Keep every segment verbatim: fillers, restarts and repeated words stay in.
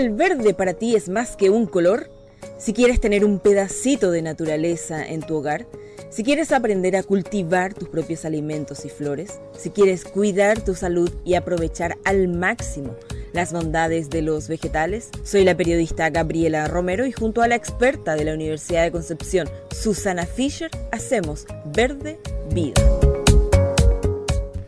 el verde para ti es más que un color, si quieres tener un pedacito de naturaleza en tu hogar, si quieres aprender a cultivar tus propios alimentos y flores, si quieres cuidar tu salud y aprovechar al máximo las bondades de los vegetales, soy la periodista Gabriela Romero y junto a la experta de la Universidad de Concepción, Susana Fischer, hacemos Verde Vida.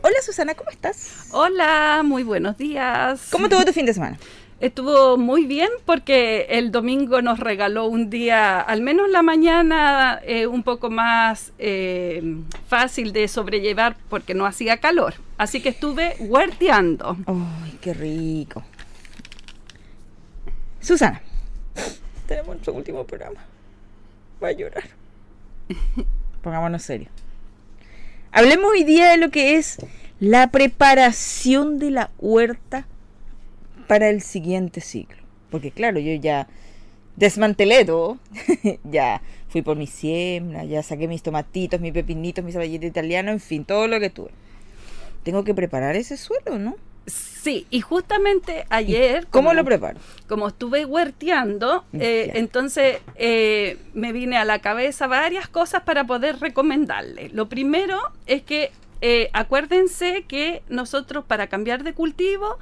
Hola Susana, ¿cómo estás? Hola, muy buenos días. ¿Cómo estuvo tu fin de semana? Estuvo muy bien porque el domingo nos regaló un día, al menos la mañana, eh, un poco más eh, fácil de sobrellevar porque no hacía calor. Así que estuve huerteando. ¡Ay, qué rico! Susana, tenemos nuestro último programa. Voy a llorar. Pongámonos serios. Hablemos hoy día de lo que es la preparación de la huerta para el siguiente ciclo, porque claro, yo ya desmantelé todo, ya fui por mi siembra, ya saqué mis tomatitos, mis pepinitos, mis cebollitas italianas, en fin, todo lo que tuve. Tengo que preparar ese suelo, ¿no? Sí, y justamente ayer... ¿Cómo como, lo preparo? Como estuve huerteando, eh, entonces eh, me vine a la cabeza varias cosas para poder recomendarle. Lo primero es que eh, acuérdense que nosotros para cambiar de cultivo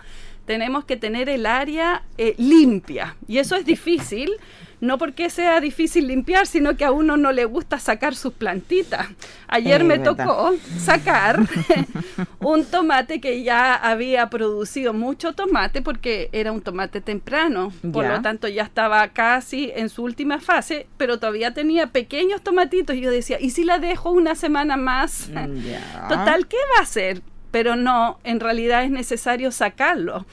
tenemos que tener el área eh, limpia, y eso es difícil, no porque sea difícil limpiar, sino que a uno no le gusta sacar sus plantitas. Ayer eh, me verdad. tocó sacar un tomate que ya había producido mucho tomate, porque era un tomate temprano, por ya. lo tanto ya estaba casi en su última fase, pero todavía tenía pequeños tomatitos, y yo decía, ¿y si la dejo una semana más? Ya. Total, ¿qué va a hacer? Pero no, en realidad es necesario sacarlo.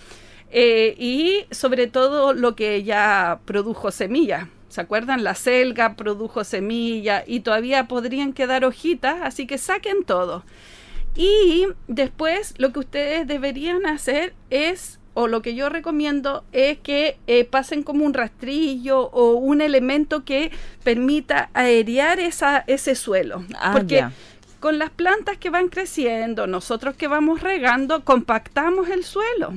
Eh, y sobre todo lo que ya produjo semilla. ¿Se acuerdan? La selga produjo semilla y todavía podrían quedar hojitas, así que saquen todo. Y después lo que ustedes deberían hacer es, o lo que yo recomiendo, es que eh, pasen como un rastrillo o un elemento que permita aerear esa, ese suelo. Ah, porque... Yeah. Con las plantas que van creciendo, nosotros que vamos regando, compactamos el suelo.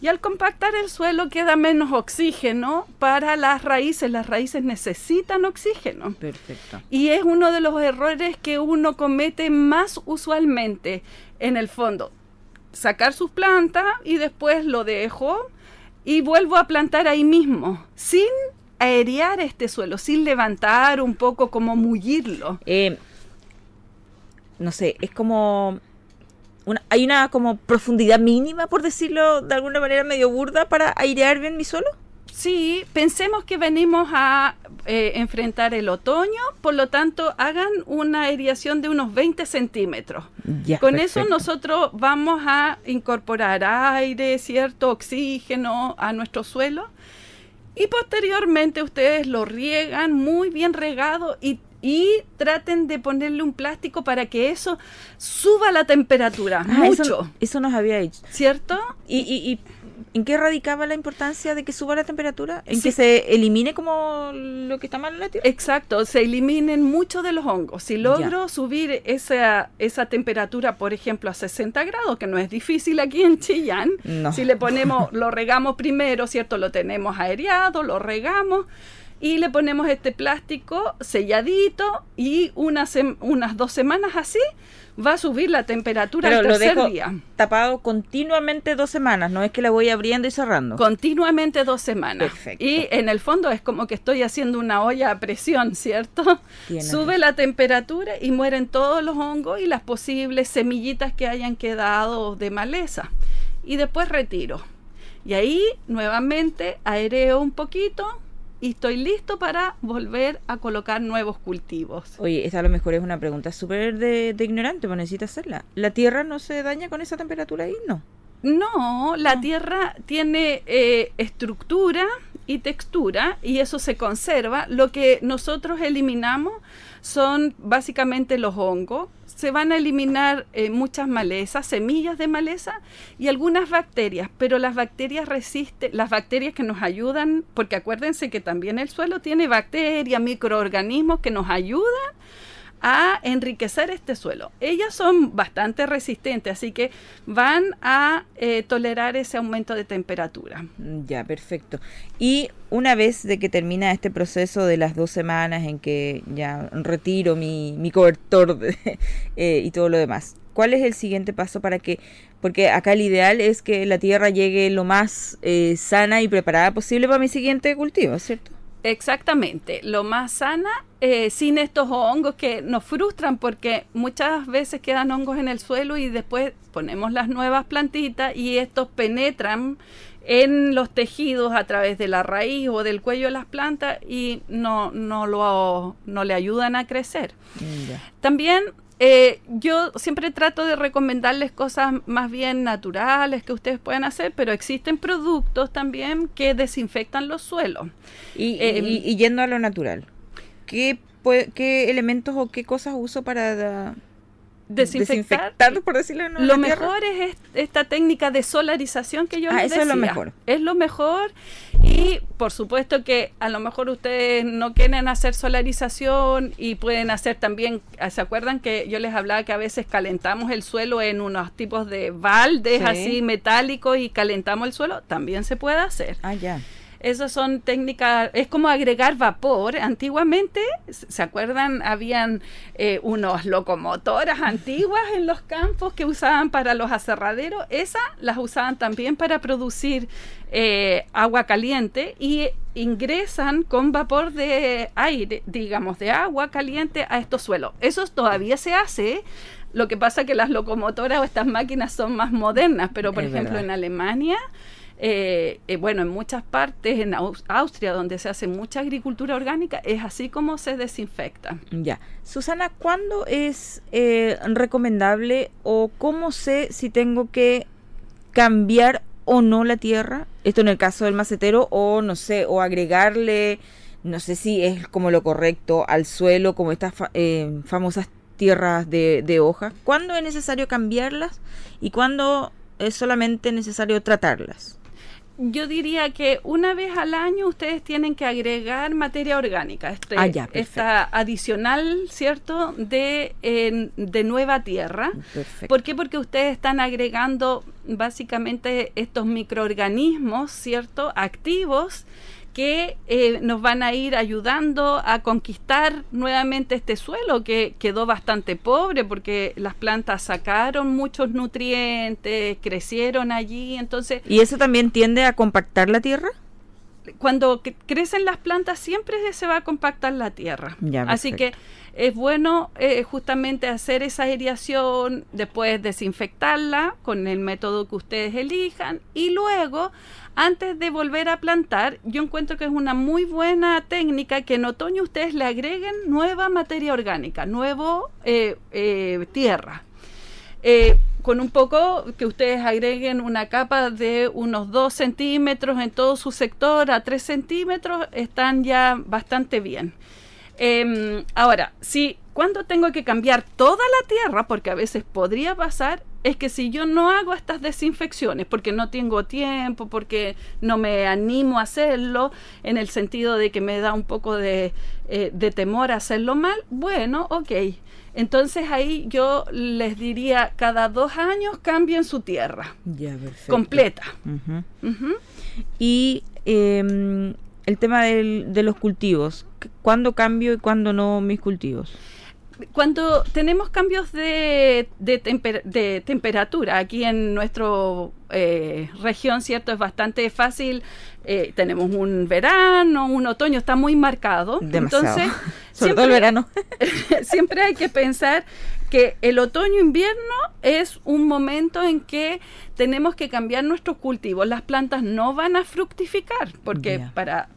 Y al compactar el suelo queda menos oxígeno para las raíces. Las raíces necesitan oxígeno. Perfecto. Y es uno de los errores que uno comete más usualmente en el fondo. Sacar sus plantas y después lo dejo y vuelvo a plantar ahí mismo, sin aerear este suelo, sin levantar un poco, como mullirlo. Eh... No sé, es como... Una, ¿Hay una como profundidad mínima, por decirlo de alguna manera medio burda, para airear bien mi suelo? Sí, pensemos que venimos a eh, enfrentar el otoño, por lo tanto hagan una aireación de unos veinte centímetros. Ya, Con perfecto. eso nosotros vamos a incorporar aire, cierto oxígeno a nuestro suelo y posteriormente ustedes lo riegan muy bien regado y Y traten de ponerle un plástico para que eso suba la temperatura, ah, mucho. Eso, eso nos había dicho. ¿Cierto? ¿Y, y, y en qué radicaba la importancia de que suba la temperatura? ¿En sí. que se elimine como lo que está mal en la tierra? Exacto, se eliminen muchos de los hongos. Si logro ya. subir esa, esa temperatura, por ejemplo, a sesenta grados, que no es difícil aquí en Chillán, no. si le ponemos, lo regamos primero, ¿cierto? Lo tenemos aereado, lo regamos. Y le ponemos este plástico selladito y una sem- unas dos semanas así va a subir la temperatura al tercer lo dejo día. Tapado continuamente dos semanas, no es que la voy abriendo y cerrando. Continuamente dos semanas. Perfecto. Y en el fondo es como que estoy haciendo una olla a presión, ¿cierto? Bien, Sube ahí. la temperatura y mueren todos los hongos y las posibles semillitas que hayan quedado de maleza. Y después retiro. Y ahí nuevamente aereo un poquito. Y estoy listo para volver a colocar nuevos cultivos. Oye, esta a lo mejor es una pregunta súper de, de ignorante, pero necesito hacerla. ¿La tierra no se daña con esa temperatura ahí? No. No, la no. tierra tiene eh, estructura y textura, y eso se conserva. Lo que nosotros eliminamos son básicamente los hongos. Se van a eliminar eh, muchas malezas, semillas de maleza y algunas bacterias, pero las bacterias resisten, las bacterias que nos ayudan, porque acuérdense que también el suelo tiene bacterias, microorganismos que nos ayudan a enriquecer este suelo. Ellas son bastante resistentes, así que van a eh, tolerar ese aumento de temperatura. Ya, perfecto. Y una vez de que termina este proceso de las dos semanas en que ya retiro mi, mi cobertor de, eh, y todo lo demás, ¿cuál es el siguiente paso para que, porque acá el ideal es que la tierra llegue lo más eh, sana y preparada posible para mi siguiente cultivo, ¿cierto? Exactamente, lo más sana, eh, sin estos hongos que nos frustran, porque muchas veces quedan hongos en el suelo y después ponemos las nuevas plantitas y estos penetran en los tejidos a través de la raíz o del cuello de las plantas y no, no, lo, no le ayudan a crecer. Yeah. También Eh, yo siempre trato de recomendarles cosas más bien naturales que ustedes puedan hacer, pero existen productos también que desinfectan los suelos. Y, eh, y, y yendo a lo natural, ¿qué, puede, qué elementos o qué cosas uso para da, desinfectar? desinfectar, por decirlo en lo mejor tierra? Es esta técnica de solarización que yo ah, les decía. Ah, eso es lo mejor. Es lo mejor. Y por supuesto que a lo mejor ustedes no quieren hacer solarización y pueden hacer también, ¿se acuerdan que yo les hablaba que a veces calentamos el suelo en unos tipos de baldes sí. así metálicos y calentamos el suelo? También se puede hacer. Ah, ya. Esas son técnicas, es como agregar vapor. Antiguamente, ¿se acuerdan? Habían eh, unas locomotoras antiguas en los campos que usaban para los aserraderos. Esas las usaban también para producir eh, agua caliente y ingresan con vapor de aire, digamos, de agua caliente a estos suelos. Eso todavía se hace. Lo que pasa es que las locomotoras o estas máquinas son más modernas, pero por es ejemplo verdad. En Alemania... Eh, eh, bueno, en muchas partes, en Aus- Austria, donde se hace mucha agricultura orgánica, es así como se desinfecta. Ya. Susana, ¿cuándo es eh, recomendable o cómo sé si tengo que cambiar o no la tierra? Esto en el caso del macetero o, no sé, o agregarle, no sé si es como lo correcto, al suelo, como estas fa- eh, famosas tierras de, de hoja. ¿Cuándo es necesario cambiarlas y cuándo es solamente necesario tratarlas? Yo diría que una vez al año ustedes tienen que agregar materia orgánica, este, ah, ya, esta adicional, ¿cierto?, de, eh, de nueva tierra. Perfecto. ¿Por qué? Porque ustedes están agregando básicamente estos microorganismos, ¿cierto?, activos que eh, nos van a ir ayudando a conquistar nuevamente este suelo que quedó bastante pobre porque las plantas sacaron muchos nutrientes, crecieron allí, entonces... ¿Y eso también tiende a compactar la tierra? Cuando crecen las plantas siempre se va a compactar la tierra. Ya, así que es bueno eh, justamente hacer esa aireación, después desinfectarla con el método que ustedes elijan y luego antes de volver a plantar, yo encuentro que es una muy buena técnica que en otoño ustedes le agreguen nueva materia orgánica, nuevo eh, eh, tierra. Eh, con un poco que ustedes agreguen una capa de unos dos centímetros en todo su sector, a tres centímetros están ya bastante bien. Eh, ahora, si cuando tengo que cambiar toda la tierra, porque a veces podría pasar, es que si yo no hago estas desinfecciones, porque no tengo tiempo, porque no me animo a hacerlo, en el sentido de que me da un poco de, eh, de temor a hacerlo mal, bueno, ok. Entonces ahí yo les diría, cada dos años cambien su tierra. Ya, perfecto. Completa. Uh-huh. Uh-huh. Y eh, el tema del, de los cultivos, ¿cuándo cambio y cuándo no mis cultivos? Cuando tenemos cambios de, de, temper- de temperatura aquí en nuestra eh, región, ¿cierto? Es bastante fácil. Eh, tenemos un verano, un otoño, está muy marcado. Demasiado. Entonces, sobre siempre, todo el verano. Siempre hay que pensar que el otoño-invierno es un momento en que tenemos que cambiar nuestros cultivos. Las plantas no van a fructificar porque yeah. para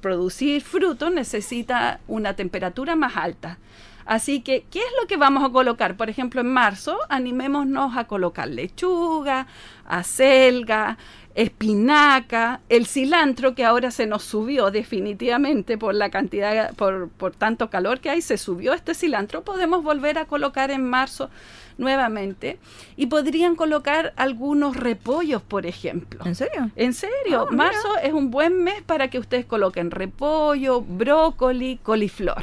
producir frutos necesita una temperatura más alta. Así que, ¿qué es lo que vamos a colocar? Por ejemplo, en marzo, animémonos a colocar lechuga, acelga, espinaca, el cilantro, que ahora se nos subió definitivamente por la cantidad, por, por tanto calor que hay, se subió este cilantro. Podemos volver a colocar en marzo nuevamente y podrían colocar algunos repollos, por ejemplo. ¿En serio? En serio. Oh, marzo mira. Es un buen mes para que ustedes coloquen repollo, brócoli, coliflor.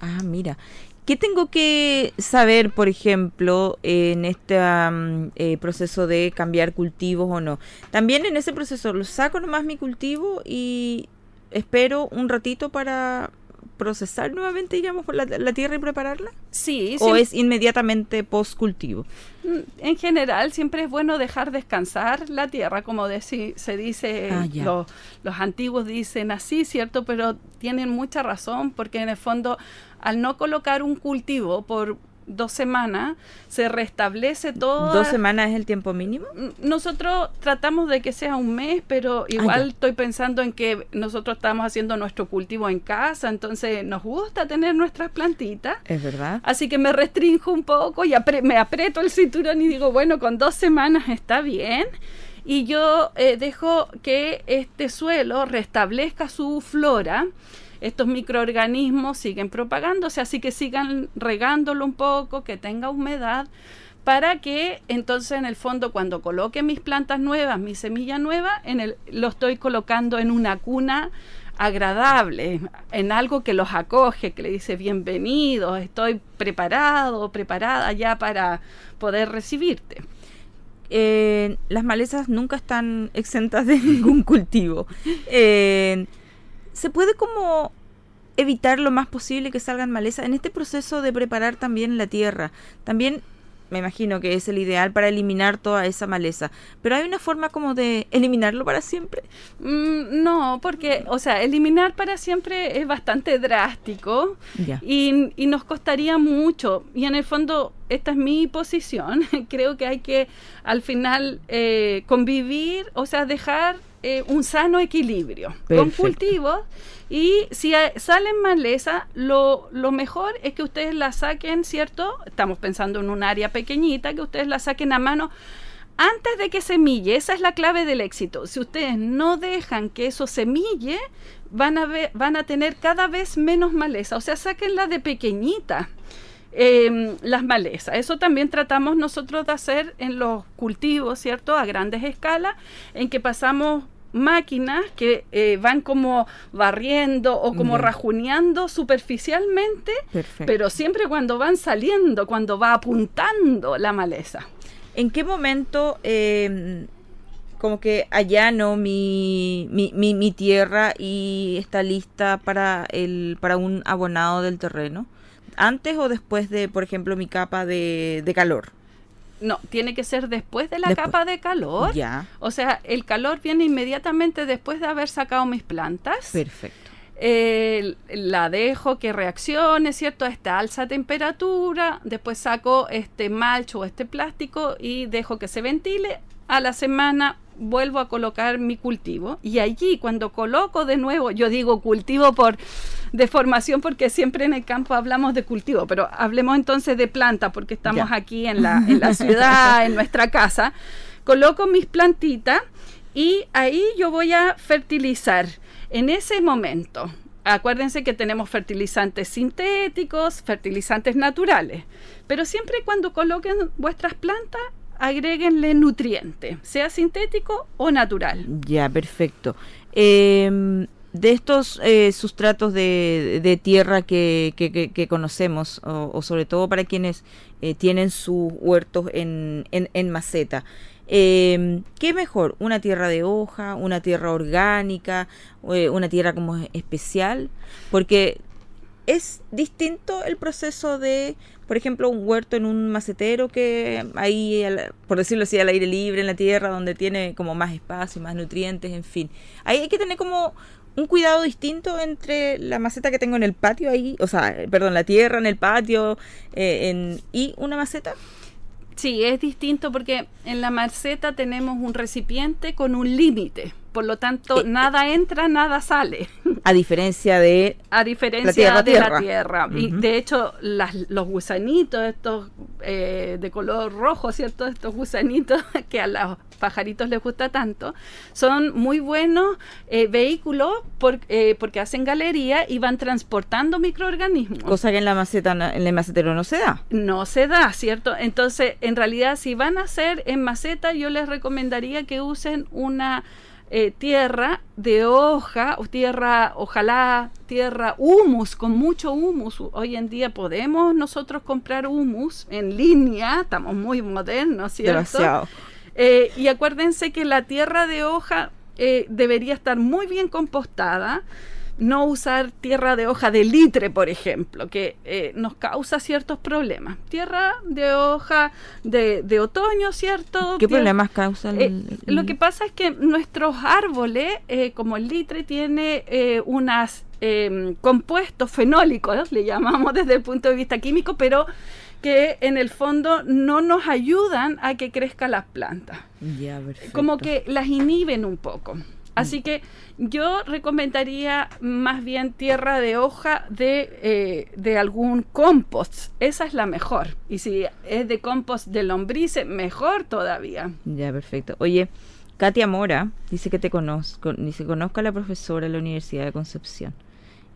Ah, mira. ¿Qué tengo que saber, por ejemplo, en este um, eh, proceso de cambiar cultivos o no? También en ese proceso, ¿lo saco nomás mi cultivo y espero un ratito para procesar nuevamente, digamos, la, la tierra y prepararla? Sí. ¿O siempre, es inmediatamente post cultivo? En general, siempre es bueno dejar descansar la tierra, como de, se dice, ah, los, los antiguos dicen así, ¿cierto? Pero tienen mucha razón, porque en el fondo, al no colocar un cultivo por dos semanas, se restablece todo. ¿Dos semanas es el tiempo mínimo? Nosotros tratamos de que sea un mes, pero igual ah, estoy pensando en que nosotros estamos haciendo nuestro cultivo en casa, entonces nos gusta tener nuestras plantitas. Es verdad. Así que me restrinjo un poco y apre- me aprieto el cinturón y digo, bueno, con dos semanas está bien. Y yo eh, dejo que este suelo restablezca su flora. Estos microorganismos siguen propagándose, así que sigan regándolo un poco, que tenga humedad, para que entonces en el fondo cuando coloque mis plantas nuevas, mi semilla nueva, en el, lo estoy colocando en una cuna agradable, en algo que los acoge, que le dice bienvenidos, estoy preparado, preparada ya para poder recibirte. Eh, las malezas nunca están exentas de ningún cultivo. Eh, ¿Se puede como evitar lo más posible que salgan malezas en este proceso de preparar también la tierra? También me imagino que es el ideal para eliminar toda esa maleza. ¿Pero hay una forma como de eliminarlo para siempre? Mm, no, porque, o sea, eliminar para siempre es bastante drástico yeah. y, y nos costaría mucho. Y en el fondo, esta es mi posición. Creo que hay que, al final, eh, convivir, o sea, dejar... Eh, un sano equilibrio. Perfecto. Con cultivos, y si a, salen maleza, lo, lo mejor es que ustedes la saquen, ¿cierto? Estamos pensando en un área pequeñita, que ustedes la saquen a mano antes de que semille. Esa es la clave del éxito. Si ustedes no dejan que eso semille, van a, ver, van a tener cada vez menos maleza, o sea, sáquenla de pequeñita. Eh, las malezas, eso también tratamos nosotros de hacer en los cultivos, ¿cierto? A grandes escalas, en que pasamos máquinas que eh, van como barriendo o como Bien. rajuneando superficialmente. Perfecto. Pero siempre cuando van saliendo, cuando va apuntando la maleza. ¿En qué momento eh, como que allano mi, mi, mi, mi tierra y está lista para, el, para un abonado del terreno? ¿Antes o después de, por ejemplo, mi capa de, de calor? No, tiene que ser después de la después. capa de calor. Ya. O sea, el calor viene inmediatamente después de haber sacado mis plantas. Perfecto. Eh, la dejo que reaccione, ¿cierto? A esta alza de temperatura. Después saco este malcho o este plástico y dejo que se ventile. A la semana vuelvo a colocar mi cultivo. Y allí, cuando coloco de nuevo, yo digo cultivo por... de formación, porque siempre en el campo hablamos de cultivo, pero hablemos entonces de planta, porque estamos ya. aquí en la, en la ciudad, en nuestra casa. Coloco mis plantitas y ahí yo voy a fertilizar. En ese momento, acuérdense que tenemos fertilizantes sintéticos, fertilizantes naturales, pero siempre cuando coloquen vuestras plantas, agréguenle nutriente, sea sintético o natural. Ya, perfecto. Eh... De estos eh, sustratos de, de tierra que, que, que, que conocemos, o, o sobre todo para quienes eh, tienen sus huertos en, en, en maceta, eh, ¿qué mejor? ¿Una tierra de hoja, una tierra orgánica, eh, una tierra como especial? Porque es distinto el proceso de, por ejemplo, un huerto en un macetero que ahí, por decirlo así, al aire libre, en la tierra, donde tiene como más espacio, más nutrientes, en fin. Ahí hay que tener como... un cuidado distinto entre la maceta que tengo en el patio ahí, o sea, perdón, la tierra en el patio eh, en, y una maceta. Sí, es distinto porque en la maceta tenemos un recipiente con un límite, por lo tanto eh, nada entra, nada sale. A diferencia de a diferencia la tierra, de tierra. la tierra. Uh-huh. Y de hecho las, los gusanitos, estos eh, de color rojo, ¿cierto? Estos gusanitos que a los pajaritos les gusta tanto, son muy buenos eh, vehículos por, eh, porque hacen galería y van transportando microorganismos. Cosa que en la maceta, en el macetero no se da. No se da, ¿cierto? Entonces, en realidad, si van a hacer en maceta, yo les recomendaría que usen una eh, tierra de hoja, o tierra, ojalá, tierra humus, con mucho humus. Hoy en día podemos nosotros comprar humus en línea, estamos muy modernos, ¿cierto? Demasiado. Eh, y acuérdense que la tierra de hoja eh, debería estar muy bien compostada. No usar tierra de hoja de litre, por ejemplo, que eh, nos causa ciertos problemas. Tierra de hoja de, de otoño, ¿cierto? ¿Qué Tier- problemas causa? El, eh, el... Lo que pasa es que nuestros árboles, eh, como el litre, tiene eh, unas eh, compuestos fenólicos, ¿eh? le llamamos desde el punto de vista químico, pero que en el fondo no nos ayudan a que crezcan las plantas. Ya, perfecto. Como que las inhiben un poco. Así que yo recomendaría más bien tierra de hoja de, eh, de algún compost. Esa es la mejor. Y si es de compost de lombrices, mejor todavía. Ya, perfecto. Oye, Katia Mora dice que te conozco, dice que conozco a la profesora de la Universidad de Concepción.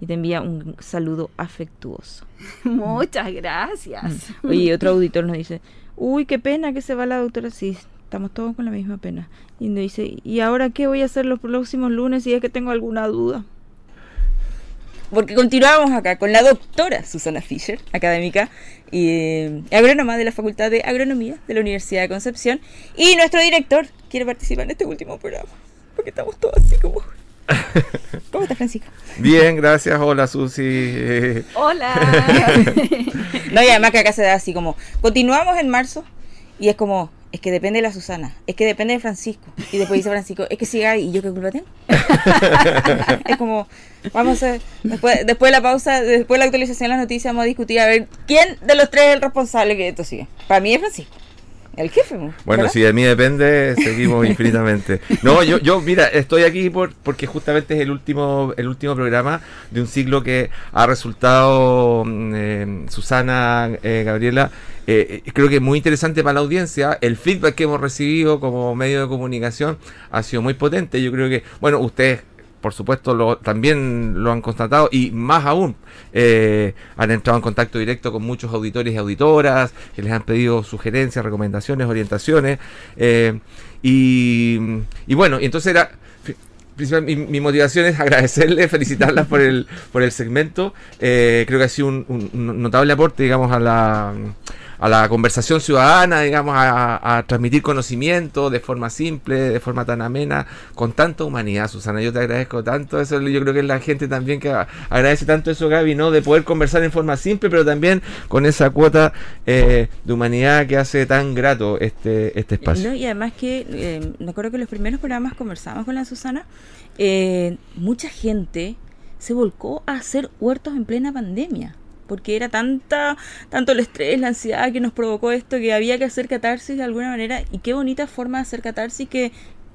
Y te envía un saludo afectuoso. Muchas gracias. Oye, otro auditor nos dice, uy, qué pena que se va la doctora Cis. Estamos todos con la misma pena. Y me dice, ¿y ahora qué voy a hacer los próximos lunes si es que tengo alguna duda? Porque continuamos acá con la doctora Susana Fischer, académica y eh, agrónoma de la Facultad de Agronomía de la Universidad de Concepción. Y nuestro director quiere participar en este último programa, porque estamos todos así como... ¿Cómo estás, Francisco? Bien, gracias. Hola, Susi. Hola. No, y además que acá se da así como... Continuamos en marzo y es como... Es que depende de la Susana, es que depende de Francisco. Y después dice Francisco, es que siga ahí, ¿y yo qué culpa tengo? Es como, vamos a, después, después de la pausa, después de la actualización de las noticias, vamos a discutir a ver quién de los tres es el responsable que esto siga. Para mí es Francisco, el jefe. Bueno, ¿verdad? Si de mí depende, seguimos infinitamente. No, yo, yo mira, estoy aquí por, porque justamente es el último, el último programa de un ciclo que ha resultado, eh, Susana, eh, Gabriela, Eh, creo que es muy interesante para la audiencia. El feedback que hemos recibido como medio de comunicación ha sido muy potente. Yo creo que, bueno, ustedes por supuesto lo, también lo han constatado y más aún eh, han entrado en contacto directo con muchos auditores y auditoras que les han pedido sugerencias, recomendaciones, orientaciones eh, y, y bueno, y entonces era... Mi, mi motivación es agradecerles, felicitarlas por el por el segmento. Eh, creo que ha sido un, un, un notable aporte, digamos, a la a la conversación ciudadana, digamos, a, a transmitir conocimiento de forma simple, de forma tan amena, con tanta humanidad, Susana. Yo te agradezco tanto eso. Yo creo que la gente también que agradece tanto eso, Gaby, ¿no? De poder conversar en forma simple, pero también con esa cuota eh, de humanidad que hace tan grato este, este espacio. No, y además que, eh, me acuerdo que los primeros programas conversamos con la Susana. Eh, mucha gente se volcó a hacer huertos en plena pandemia porque era tanta tanto el estrés, la ansiedad que nos provocó esto que había que hacer catarsis de alguna manera, y qué bonita forma de hacer catarsis que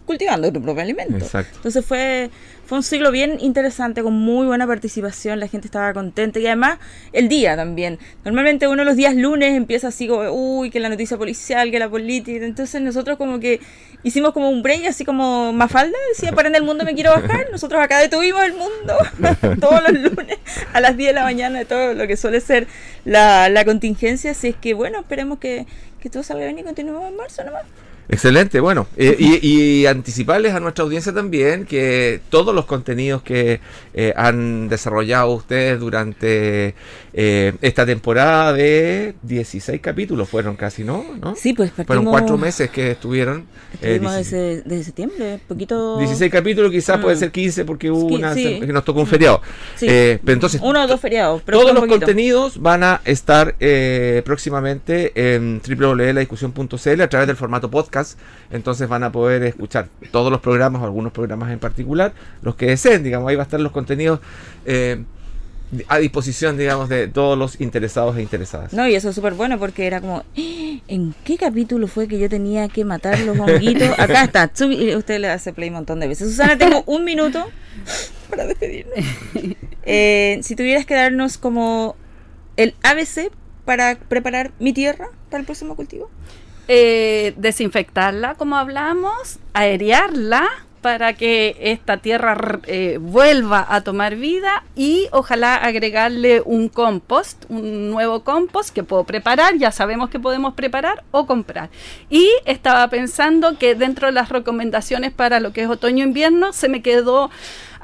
cultivando tu propio alimento. Exacto. Entonces fue fue un ciclo bien interesante con muy buena participación, la gente estaba contenta y además el día también. Normalmente uno los días lunes empieza así como, uy, que la noticia policial, que la política, entonces nosotros como que hicimos como un break así como Mafalda, decía, paren el mundo, me quiero bajar, nosotros acá detuvimos el mundo todos los lunes a las diez de la mañana de todo lo que suele ser la, la contingencia, así es que bueno, esperemos que, que todo salga bien y continuemos en marzo nomás. Excelente, bueno, eh, y, y anticiparles a nuestra audiencia también que todos los contenidos que eh, han desarrollado ustedes durante eh, esta temporada de dieciséis capítulos fueron casi, ¿no? ¿No? Sí, pues fueron cuatro meses que estuvieron. Estuvimos eh, desde, desde septiembre, poquito. dieciséis capítulos, quizás mm. puede ser quince porque hubo sí, una sí. que nos tocó un feriado. Sí. Eh, pero entonces, uno o dos feriados. Pero todos los contenidos van a estar eh, próximamente en doble u doble u doble u punto la discusión punto c l a través del formato podcast. Entonces van a poder escuchar todos los programas o algunos programas en particular, los que deseen, digamos, ahí va a estar los contenidos eh, a disposición, digamos, de todos los interesados e interesadas. No, y eso es súper bueno porque era como, ¿en qué capítulo fue que yo tenía que matar los honguitos? Acá está, usted le hace play un montón de veces. Susana, tengo un minuto para despedirme. Eh, si tuvieras que darnos como el A B C para preparar mi tierra para el próximo cultivo. Eh, desinfectarla, como hablamos, aerearla, para que esta tierra eh, vuelva a tomar vida, y ojalá agregarle un compost, un nuevo compost que puedo preparar, ya sabemos que podemos preparar o comprar. Y estaba pensando que dentro de las recomendaciones para lo que es otoño-invierno se me quedó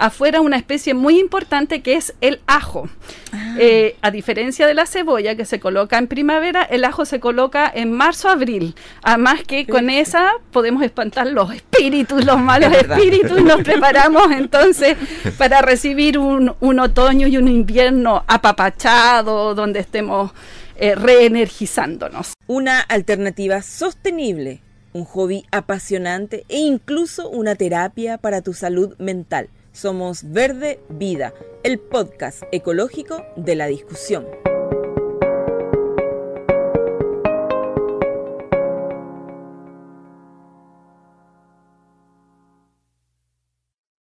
afuera una especie muy importante que es el ajo. Ah. Eh, a diferencia de la cebolla que se coloca en primavera, el ajo se coloca en marzo-abril. Además que con esa podemos espantar los espíritus, los malos espíritus, nos preparamos entonces para recibir un, un otoño y un invierno apapachado, donde estemos eh, reenergizándonos. Una alternativa sostenible, un hobby apasionante e incluso una terapia para tu salud mental. Somos Verde Vida, el podcast ecológico de La Discusión.